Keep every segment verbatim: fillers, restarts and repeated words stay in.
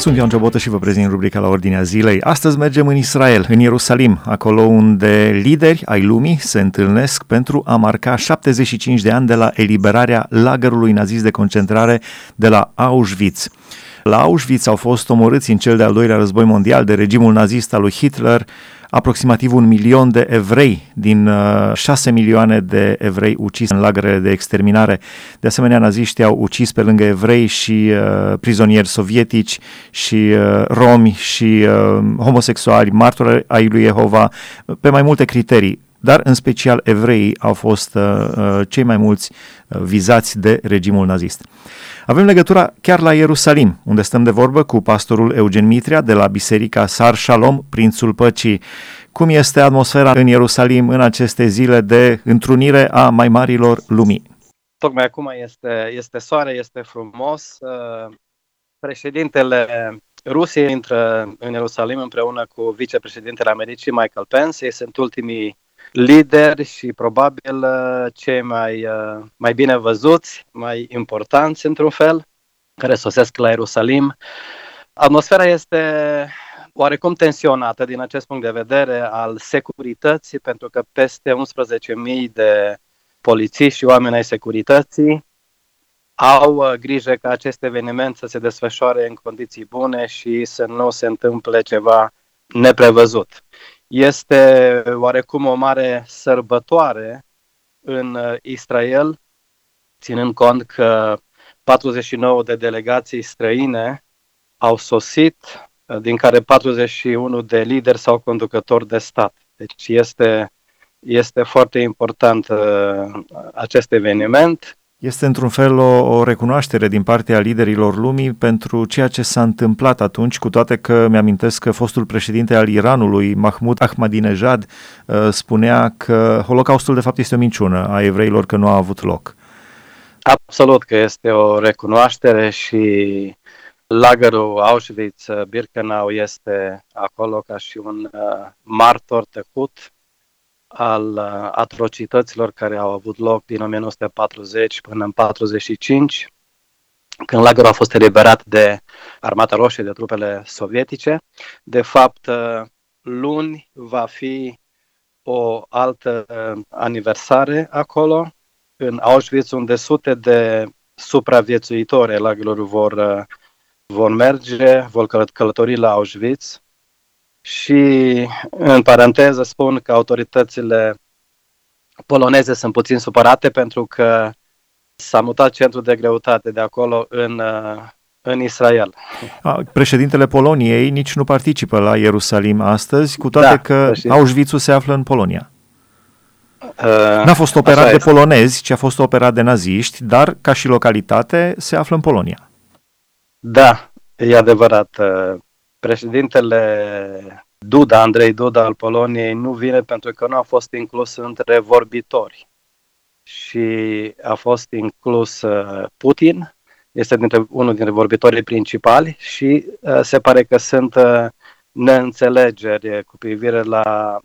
Sunt Ion Ciobotă și vă prezint rubrica La Ordinea Zilei. Astăzi mergem în Israel, în Ierusalim, acolo unde lideri ai lumii se întâlnesc pentru a marca șaptezeci și cinci de ani de la eliberarea lagărului nazist de concentrare de la Auschwitz. La Auschwitz au fost omorâți în cel de-al doilea război mondial de regimul nazist al lui Hitler aproximativ un milion de evrei din șase milioane de evrei uciși în lagărele de exterminare. De asemenea, naziștii au ucis pe lângă evrei și uh, prizonieri sovietici și uh, romi și uh, homosexuali, martori ai lui Jehova, pe mai multe criterii. Dar în special evreii au fost uh, cei mai mulți uh, vizați de regimul nazist. Avem legătura chiar la Ierusalim, unde stăm de vorbă cu pastorul Eugen Mitrea de la biserica Sar Shalom, Prințul Păcii. Cum este atmosfera în Ierusalim în aceste zile de întrunire a mai marilor lumii? Tocmai acum este, este soare, este frumos. Președintele Rusiei intră în Ierusalim împreună cu vicepreședintele Americii Michael Pence. Ei sunt ultimii lideri și probabil cei mai, mai bine văzuți, mai importanți într-un fel, care sosesc la Ierusalim. Atmosfera este oarecum tensionată din acest punct de vedere al securității, pentru că peste unsprezece mii de polițiști și oameni ai securității au grijă ca acest eveniment să se desfășoare în condiții bune și să nu se întâmple ceva neprevăzut. Este oarecum o mare sărbătoare în Israel, ținând cont că patruzeci și nouă de delegații străine au sosit, din care patruzeci și unu de lideri sau conducători de stat. Deci este, este foarte important acest eveniment. Este într-un fel o, o recunoaștere din partea liderilor lumii pentru ceea ce s-a întâmplat atunci, cu toate că mi-amintesc că fostul președinte al Iranului, Mahmud Ahmadinejad, spunea că Holocaustul de fapt este o minciună a evreilor, că nu a avut loc. Absolut că este o recunoaștere și lagărul Auschwitz-Birkenau este acolo ca și un martor tăcut al atrocităților care au avut loc din nouăsprezece patruzeci până în nouăsprezece patruzeci și cinci, când lagărul a fost eliberat de Armata Roșie, de trupele sovietice. De fapt, luni va fi o altă aniversare acolo, în Auschwitz, unde sute de supraviețuitori lagărului vor, vor merge, vor călători la Auschwitz. Și, în paranteză, spun că autoritățile poloneze sunt puțin supărate pentru că s-a mutat centrul de greutate de acolo în, în Israel. A, președintele Poloniei nici nu participă la Ierusalim astăzi, cu toate da, că Auschwitz-ul se află în Polonia. N-a fost operat de polonezi, ci a fost operat de naziști, dar, ca și localitate, se află în Polonia. Da, e adevărat. Președintele Duda, Andrzej Duda al Poloniei, nu vine pentru că nu a fost inclus între vorbitori. Și a fost inclus Putin, este dintre, unul dintre vorbitorii principali și se pare că sunt neînțelegeri cu privire la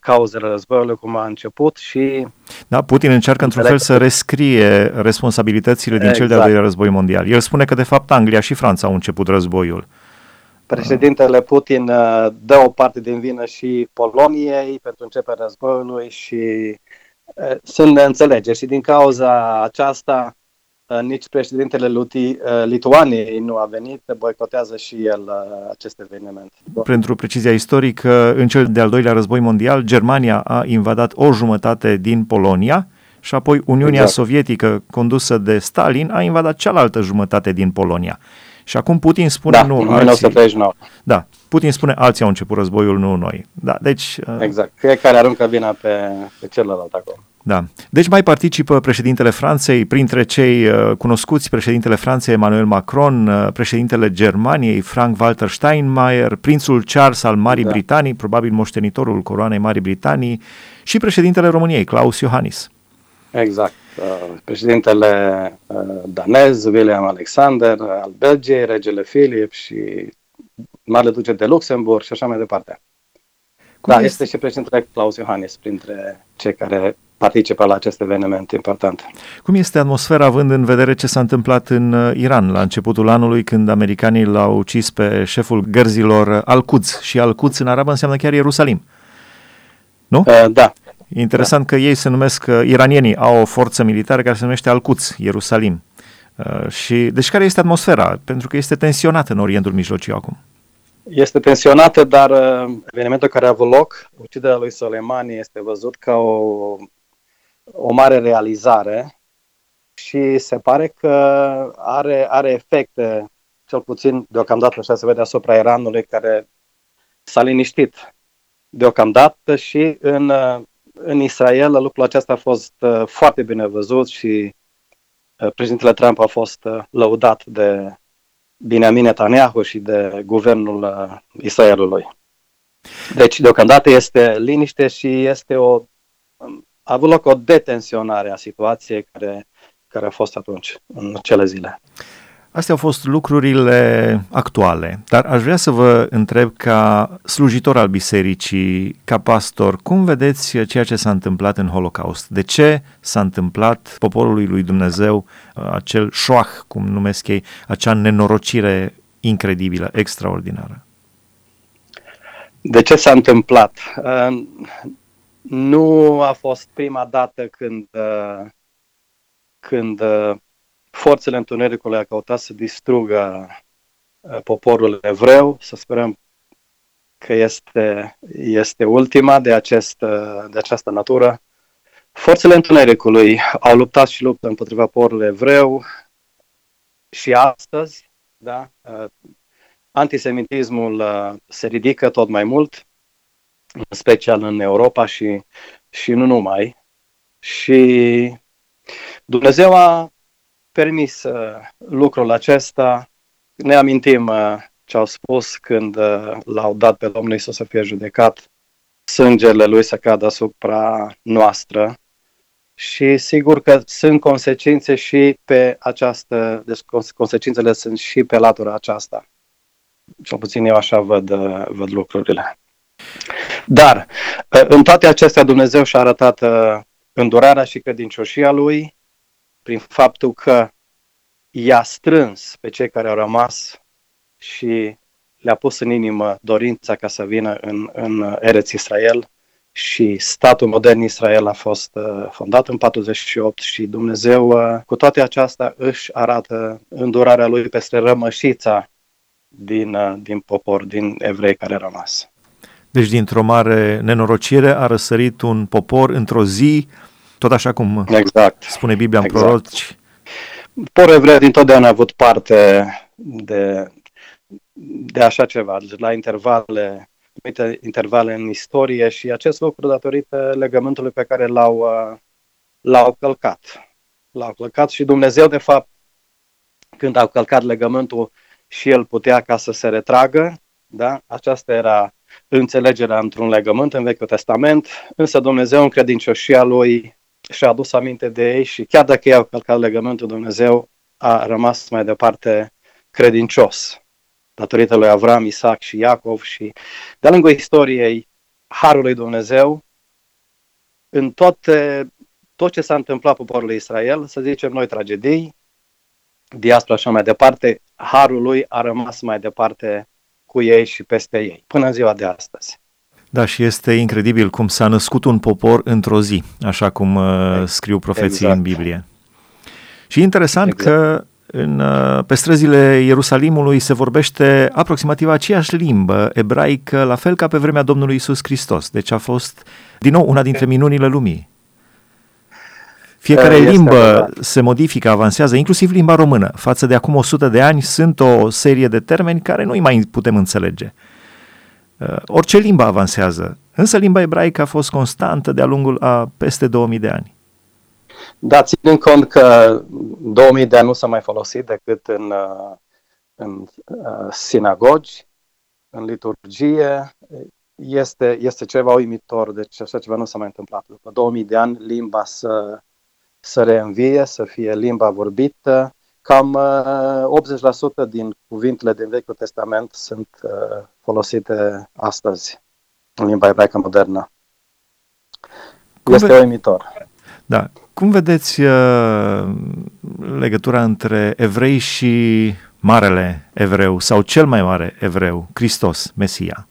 cauzele războiului, cum a început și... Da, Putin încearcă într-un fel să rescrie responsabilitățile din exact. Cel de-al doilea război mondial. El spune că de fapt Anglia și Franța au început războiul. Președintele Putin dă o parte din vină și Poloniei pentru începerea războiului și sunt neînțelegeri. Și din cauza aceasta nici președintele Lituaniei nu a venit, boicotează și el acest eveniment. Pentru precizia istorică, în cel de-al doilea război mondial, Germania a invadat o jumătate din Polonia și apoi Uniunea exact. Sovietică, condusă de Stalin, a invadat cealaltă jumătate din Polonia. Și acum Putin spune da, nu alții. Da, Putin spune alții au început războiul, nu noi. Da, deci exact, fiecare aruncă vina pe, pe celălalt acolo. Da. Deci mai participă președintele Franței, printre cei uh, cunoscuți, președintele Franței Emmanuel Macron, uh, președintele Germaniei Frank-Walter Steinmeier, prințul Charles al Marii da. Britanii, probabil moștenitorul coroanei Marii Britanii, și președintele României Claus Iohannis. Exact. Președintele danez, William Alexander, al Belgiei, regele Filip și marele duce de Luxemburg și așa mai departe. Cum da, este? Este și președintele Claus Iohannis printre cei care participa la acest eveniment important. Cum este atmosfera, având în vedere ce s-a întâmplat în Iran la începutul anului, când americanii l-au ucis pe șeful gărzilor Al-Quds? Și Al-Quds în arabă înseamnă chiar Ierusalim. Nu? Uh, da. Interesant da. Că ei se numesc, iranienii au o forță militară care se numește Al-Quds, Ierusalim. Uh, și, deci care este atmosfera? Pentru că este tensionată în Orientul Mijlociu acum. Este tensionată, dar uh, evenimentul care a avut loc, uciderea lui Soleimani, este văzut ca o, o mare realizare și se pare că are, are efecte, cel puțin deocamdată așa se vede asupra Iranului, care s-a liniștit deocamdată, și în, în Israel lucrul acesta a fost uh, foarte bine văzut și uh, președintele Trump a fost uh, lăudat de Benjamin Netanyahu și de guvernul uh, Israelului. Deci, deocamdată este liniște și este o, a avut loc o detensionare a situației care, care a fost atunci, în cele zile. Astea au fost lucrurile actuale, dar aș vrea să vă întreb ca slujitor al bisericii, ca pastor, cum vedeți ceea ce s-a întâmplat în Holocaust? De ce s-a întâmplat poporului lui Dumnezeu acel șoah, cum numesc ei, acea nenorocire incredibilă, extraordinară? De ce s-a întâmplat? Nu a fost prima dată când... când forțele întunericului a căutat să distrugă poporul evreu. Să sperăm că este, este ultima de, acest, de această natură. Forțele întunericului au luptat și luptă împotriva poporului evreu și astăzi, da, antisemitismul se ridică tot mai mult, în special în Europa și, și nu numai. Și Dumnezeu a permis uh, lucrul acesta. Ne amintim uh, ce au spus când uh, l-au dat pe Domnul Iisus să fie judecat, sângele lui să cadă asupra noastră, și sigur că sunt consecințe și pe această, deci consecințele sunt și pe latura aceasta. Cel puțin eu așa văd, uh, văd lucrurile. Dar uh, în toate acestea Dumnezeu și-a arătat uh, îndurarea și credincioșia lui, prin faptul că i-a strâns pe cei care au rămas și le-a pus în inimă dorința ca să vină în, în Eretz Israel, și statul modern Israel a fost fondat în patruzeci și opt și Dumnezeu cu toate aceasta își arată îndurarea lui peste rămășița din, din popor, din evrei care a rămas. Deci dintr-o mare nenorocire a răsărit un popor într-o zi. Tot așa cum exact. Spune Biblia în exact. Proroci. Poporul evreu dintotdeauna a avut parte de, de așa ceva, la intervale, intervale în istorie, și acest lucru datorită legământului pe care l-au, l-au călcat. L-au călcat și Dumnezeu, de fapt, când au călcat legământul, și El putea ca să se retragă. Da? Aceasta era înțelegerea într-un legământ în Vechiul Testament, însă Dumnezeu în credincioșia Lui și-a adus aminte de ei și chiar dacă ei au călcat legământul, Dumnezeu a rămas mai departe credincios, datorită lui Avram, Isaac și Iacov, și de-a lungul istoriei harului Dumnezeu în toate, tot ce s-a întâmplat poporului Israel, să zicem noi tragedii, diaspora și mai departe, harul lui a rămas mai departe cu ei și peste ei, până în ziua de astăzi. Da, și este incredibil cum s-a născut un popor într-o zi, așa cum uh, scriu profeții exact. În Biblie. Și interesant exact. Că în, uh, pe străzile Ierusalimului se vorbește aproximativ aceeași limbă ebraică, la fel ca pe vremea Domnului Iisus Hristos. Deci a fost, din nou, una dintre minunile lumii. Fiecare este limbă adevărat. Se modifică, avansează, inclusiv limba română. Față de acum o sută de ani sunt o serie de termeni care nu-i mai putem înțelege. Uh, orice limbă avansează, însă limba ebraică a fost constantă de-a lungul a peste două mii de ani. Da, ținând cont că două mii de ani nu s-a mai folosit decât în, în sinagogi, în liturgie, este, este ceva uimitor, deci așa ceva nu s-a mai întâmplat. După două mii de ani limba să... să reînvie, să fie limba vorbită. Cam optzeci la sută din cuvintele din Vechiul Testament sunt folosite astăzi în limba ebraică modernă. Cum este ve- uimitor. Da. Cum vedeți uh, legătura între evrei și marele evreu sau cel mai mare evreu, Hristos, Mesia?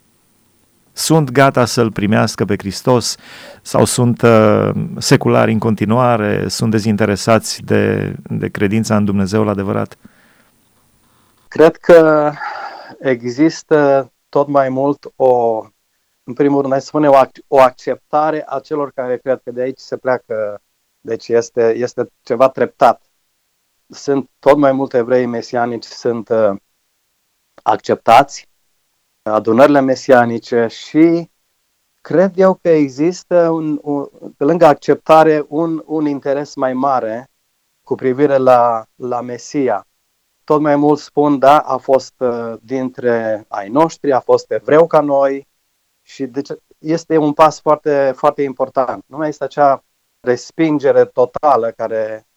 Sunt gata să-L primească pe Hristos sau sunt uh, seculari în continuare, sunt dezinteresați de, de credința în Dumnezeul adevărat? Cred că există tot mai mult o, în primul rând, hai să spunem, o acceptare a celor care cred că de aici se pleacă. Deci este, este ceva treptat. Sunt tot mai multe evrei mesianici, sunt uh, acceptați, adunările mesianice și cred eu că există, un, un, pe lângă acceptare, un, un interes mai mare cu privire la, la Mesia. Tot mai mult spun, da, a fost uh, dintre ai noștri, a fost evreu ca noi și deci este un pas foarte, foarte important. Nu mai este acea respingere totală care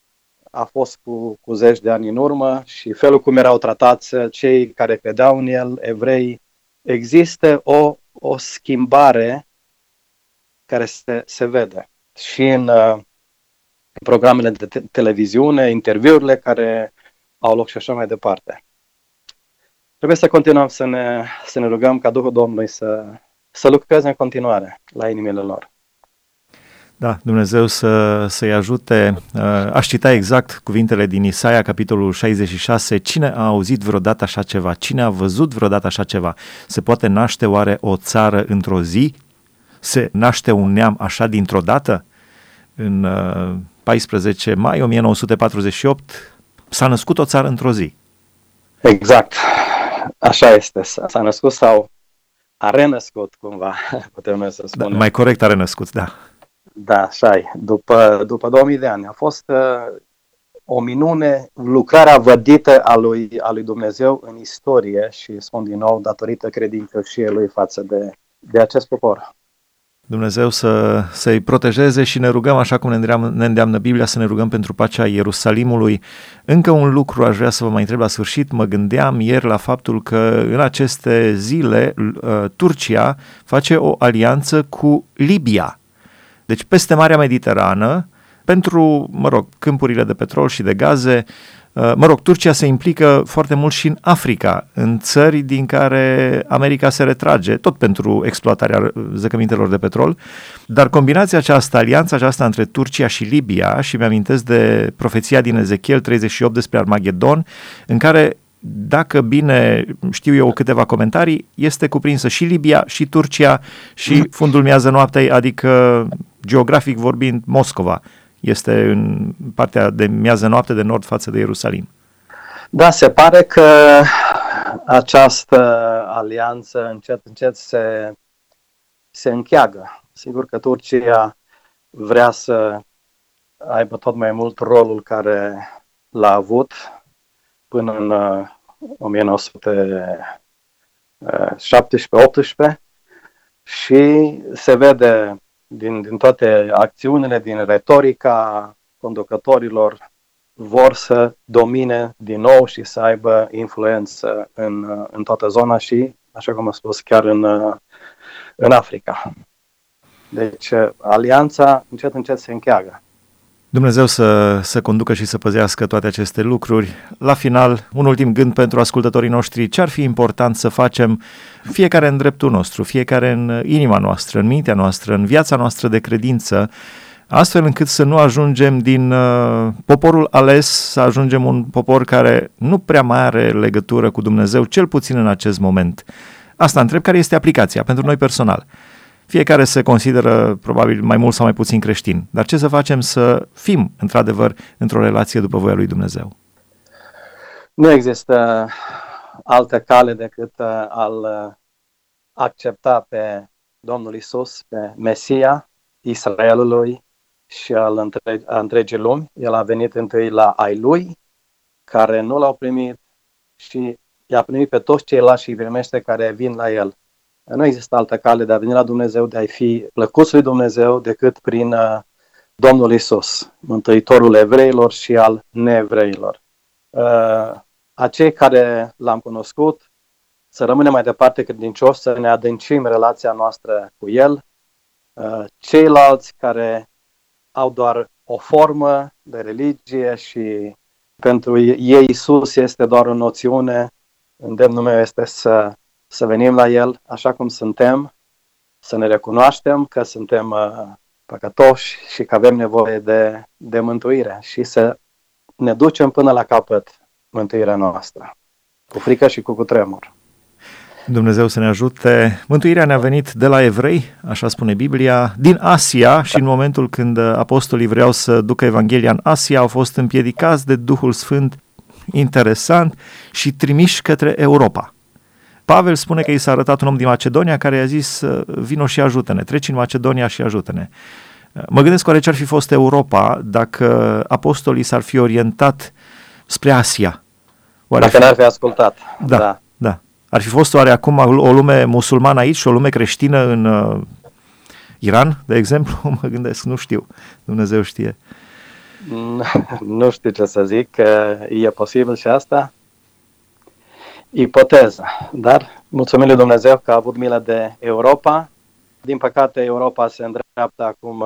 a fost cu, cu zeci de ani în urmă și felul cum erau tratați cei care credeau în el, evrei. Există o, o schimbare care se, se vede și în, în programele de te- televiziune, interviurile care au loc și așa mai departe. Trebuie să continuăm să ne, să ne rugăm ca Duhul Domnului să, să lucreze în continuare la inimile lor. Da, Dumnezeu să, să-i ajute. Aș cita exact cuvintele din Isaia, capitolul șaizeci și șase. Cine a auzit vreodată așa ceva? Cine a văzut vreodată așa ceva? Se poate naște oare o țară într-o zi? Se naște un neam așa dintr-o dată? În paisprezece mai o mie nouă sute patruzeci și opt s-a născut o țară într-o zi. Exact, așa este. S-a născut sau a renăscut cumva, putem noi să spunem. Da, mai corect, a renăscut, da. Da, așa-i. După, după două mii de ani a fost uh, o minune, lucrarea vădită a lui, a lui Dumnezeu în istorie și spun din nou datorită credinței și lui față de, de acest popor. Dumnezeu să, să-i protejeze și ne rugăm, așa cum ne îndeamnă, ne îndeamnă Biblia, să ne rugăm pentru pacea Ierusalimului. Încă un lucru aș vrea să vă mai întreb la sfârșit. Mă gândeam ieri la faptul că în aceste zile uh, Turcia face o alianță cu Libia. Deci peste Marea Mediterană, pentru, mă rog, câmpurile de petrol și de gaze, mă rog, Turcia se implică foarte mult și în Africa, în țări din care America se retrage, tot pentru exploatarea zăcămintelor de petrol, dar combinația aceasta, alianța aceasta între Turcia și Libia, și mi-amintesc de profeția din Ezechiel treizeci și opt despre Armageddon, în care, dacă bine știu eu câteva comentarii, este cuprinsă și Libia și Turcia și fundul miază noaptei, adică geografic vorbind Moscova este în partea de miază noapte de nord față de Ierusalim. Da, se pare că această alianță încet încet se, se încheagă. Sigur că Turcia vrea să aibă tot mai mult rolul care l-a avut până în o mie nouă sute șaptesprezece optsprezece și se vede din, din toate acțiunile, din retorica conducătorilor, vor să domine din nou și să aibă influență în, în toată zona și, așa cum am spus, chiar în, în Africa. Deci alianța încet încet se încheagă. Dumnezeu să, să conducă și să păzească toate aceste lucruri. La final, un ultim gând pentru ascultătorii noștri. Ce ar fi important să facem fiecare în dreptul nostru, fiecare în inima noastră, în mintea noastră, în viața noastră de credință, astfel încât să nu ajungem din uh, poporul ales, să ajungem un popor care nu prea mai are legătură cu Dumnezeu, cel puțin în acest moment. Asta întreb, care este aplicația pentru noi personal? Fiecare se consideră probabil mai mult sau mai puțin creștin. Dar ce să facem să fim, într-adevăr, într-o relație după voia lui Dumnezeu? Nu există altă cale decât a-L accepta pe Domnul Iisus, pe Mesia Israelului și al întreg, a întregii lumi. El a venit întâi la ai lui, care nu l-au primit și i-a primit pe toți ceilalți și îi primește care vin la el. Nu există altă cale de a veni la Dumnezeu, de a fi plăcut lui Dumnezeu, decât prin Domnul Iisus, mântuitorul evreilor și al neevreilor. Acei care l-am cunoscut, să rămânem mai departe credincioși, să ne adâncim relația noastră cu El. Ceilalți care au doar o formă de religie și pentru ei Iisus este doar o noțiune. Îndemnul meu este să, să venim la El așa cum suntem, să ne recunoaștem că suntem uh, păcătoși și că avem nevoie de, de mântuire și să ne ducem până la capăt mântuirea noastră, cu frică și cu cutremur. Dumnezeu să ne ajute. Mântuirea ne-a venit de la evrei, așa spune Biblia, din Asia, și în momentul când apostolii vreau să ducă Evanghelia în Asia, au fost împiedicați de Duhul Sfânt, interesant, și trimiși către Europa. Pavel spune că i s-a arătat un om din Macedonia care i-a zis, vino și ajută-ne, treci în Macedonia și ajută-ne. Mă gândesc oare ce ar fi fost Europa dacă apostolii s-ar fi orientat spre Asia. Oare dacă fi... n-ar fi ascultat. Da, da. da. Ar fi fost oare acum o lume musulmană aici și o lume creștină în uh, Iran, de exemplu? Mă gândesc, nu știu, Dumnezeu știe. Nu știu ce să zic, că e posibil și asta. Ipoteză, dar mulțumim lui Dumnezeu că a avut milă de Europa. Din păcate, Europa se îndreaptă acum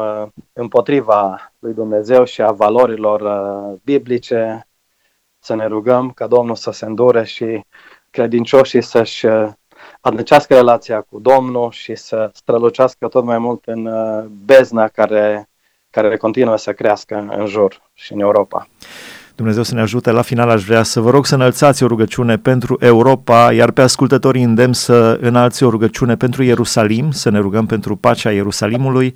împotriva lui Dumnezeu și a valorilor biblice. Să ne rugăm ca Domnul să se îndure și credincioșii să-și adâncească relația cu Domnul și să strălucească tot mai mult în bezna care, care continuă să crească în jur și în Europa. Dumnezeu să ne ajute. La final aș vrea să vă rog să înălțați o rugăciune pentru Europa, iar pe ascultătorii îndemn să înalți o rugăciune pentru Ierusalim, să ne rugăm pentru pacea Ierusalimului,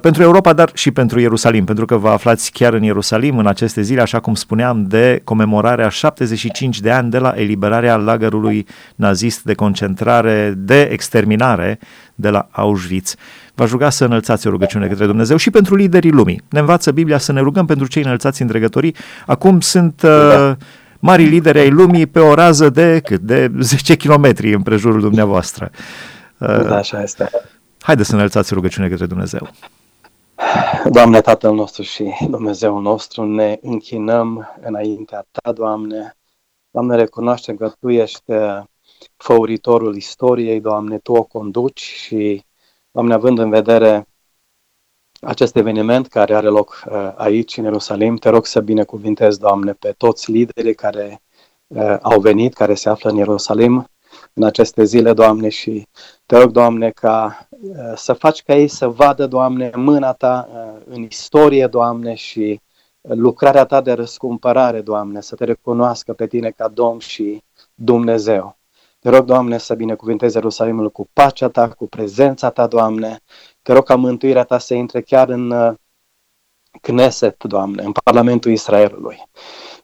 pentru Europa, dar și pentru Ierusalim, pentru că vă aflați chiar în Ierusalim în aceste zile, așa cum spuneam, de comemorarea șaptezeci și cinci de ani de la eliberarea lagărului nazist de concentrare, de exterminare de la Auschwitz. V-aș ruga să înălțați o rugăciune către Dumnezeu și pentru liderii lumii. Ne învață Biblia să ne rugăm pentru cei înălțați în dregătorii. Acum sunt uh, mari lideri ai lumii pe o rază de, cât, de zece kilometri împrejurul dumneavoastră. Uh, da, așa este. Haideți să înălțați rugăciune către Dumnezeu. Doamne, Tatăl nostru și Dumnezeul nostru, ne închinăm înaintea Ta, Doamne. Doamne, recunoaștem că Tu ești făuritorul istoriei, Doamne, Tu o conduci și, Doamne, având în vedere acest eveniment care are loc uh, aici, în Ierusalim, Te rog să binecuvintezi, Doamne, pe toți liderii care uh, au venit, care se află în Ierusalim în aceste zile, Doamne, și Te rog, Doamne, ca uh, să faci ca ei să vadă, Doamne, mâna Ta uh, în istorie, Doamne, și uh, lucrarea Ta de răscumpărare, Doamne, să Te recunoască pe Tine ca Domn și Dumnezeu. Te rog, Doamne, să binecuvintezi Ierusalimul cu pacea Ta, cu prezența Ta, Doamne. Te rog ca mântuirea Ta să intre chiar în Knesset, Doamne, în Parlamentul Israelului.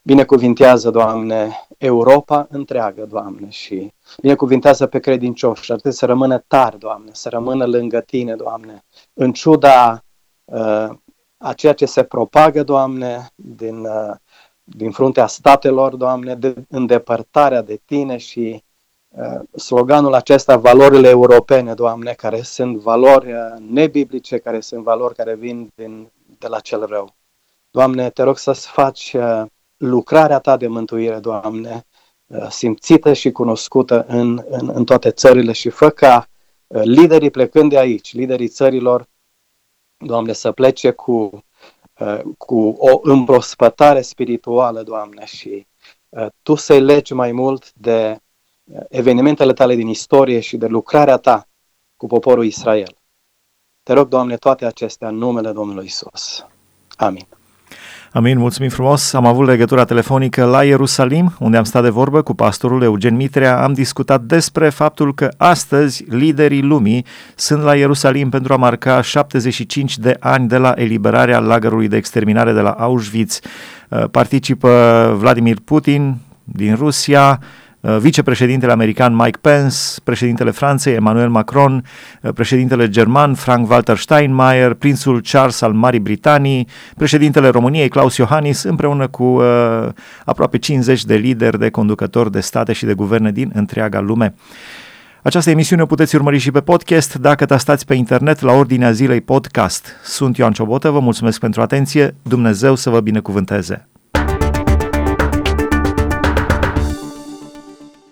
Binecuvintează, Doamne, Europa întreagă, Doamne, și binecuvintează pe credincioși. Ar trebui să rămână tari, Doamne, să rămână lângă Tine, Doamne, în ciuda uh, a ceea ce se propagă, Doamne, din, uh, din fruntea statelor, Doamne, de îndepărtarea de Tine și sloganul acesta, valorile europene, Doamne, care sunt valori nebiblice, care sunt valori care vin din, de la cel rău. Doamne, Te rog să-ți faci lucrarea Ta de mântuire, Doamne, simțită și cunoscută în, în, în toate țările și fă ca liderii plecând de aici, liderii țărilor, Doamne, să plece cu, cu o împrospătare spirituală, Doamne, și Tu să-i legi mai mult de evenimentele Tale din istorie și de lucrarea Ta cu poporul Israel. Te rog, Doamne, toate acestea în numele Domnului Iisus. Amin. Amin, mulțumim frumos. Am avut legătura telefonică la Ierusalim, unde am stat de vorbă cu pastorul Eugen Mitrea. Am discutat despre faptul că astăzi liderii lumii sunt la Ierusalim pentru a marca șaptezeci și cinci de ani de la eliberarea lagărului de exterminare de la Auschwitz. Participă Vladimir Putin din Rusia, vicepreședintele american Mike Pence, președintele Franței Emmanuel Macron, președintele german Frank-Walter Steinmeier, prințul Charles al Marii Britanii, președintele României Claus Iohannis, împreună cu uh, aproape cincizeci de lideri, de conducători de state și de guverne din întreaga lume. Această emisiune o puteți urmări și pe podcast dacă tastați pe internet la Ordinea Zilei Podcast. Sunt Ion Ciobotă, vă mulțumesc pentru atenție, Dumnezeu să vă binecuvânteze!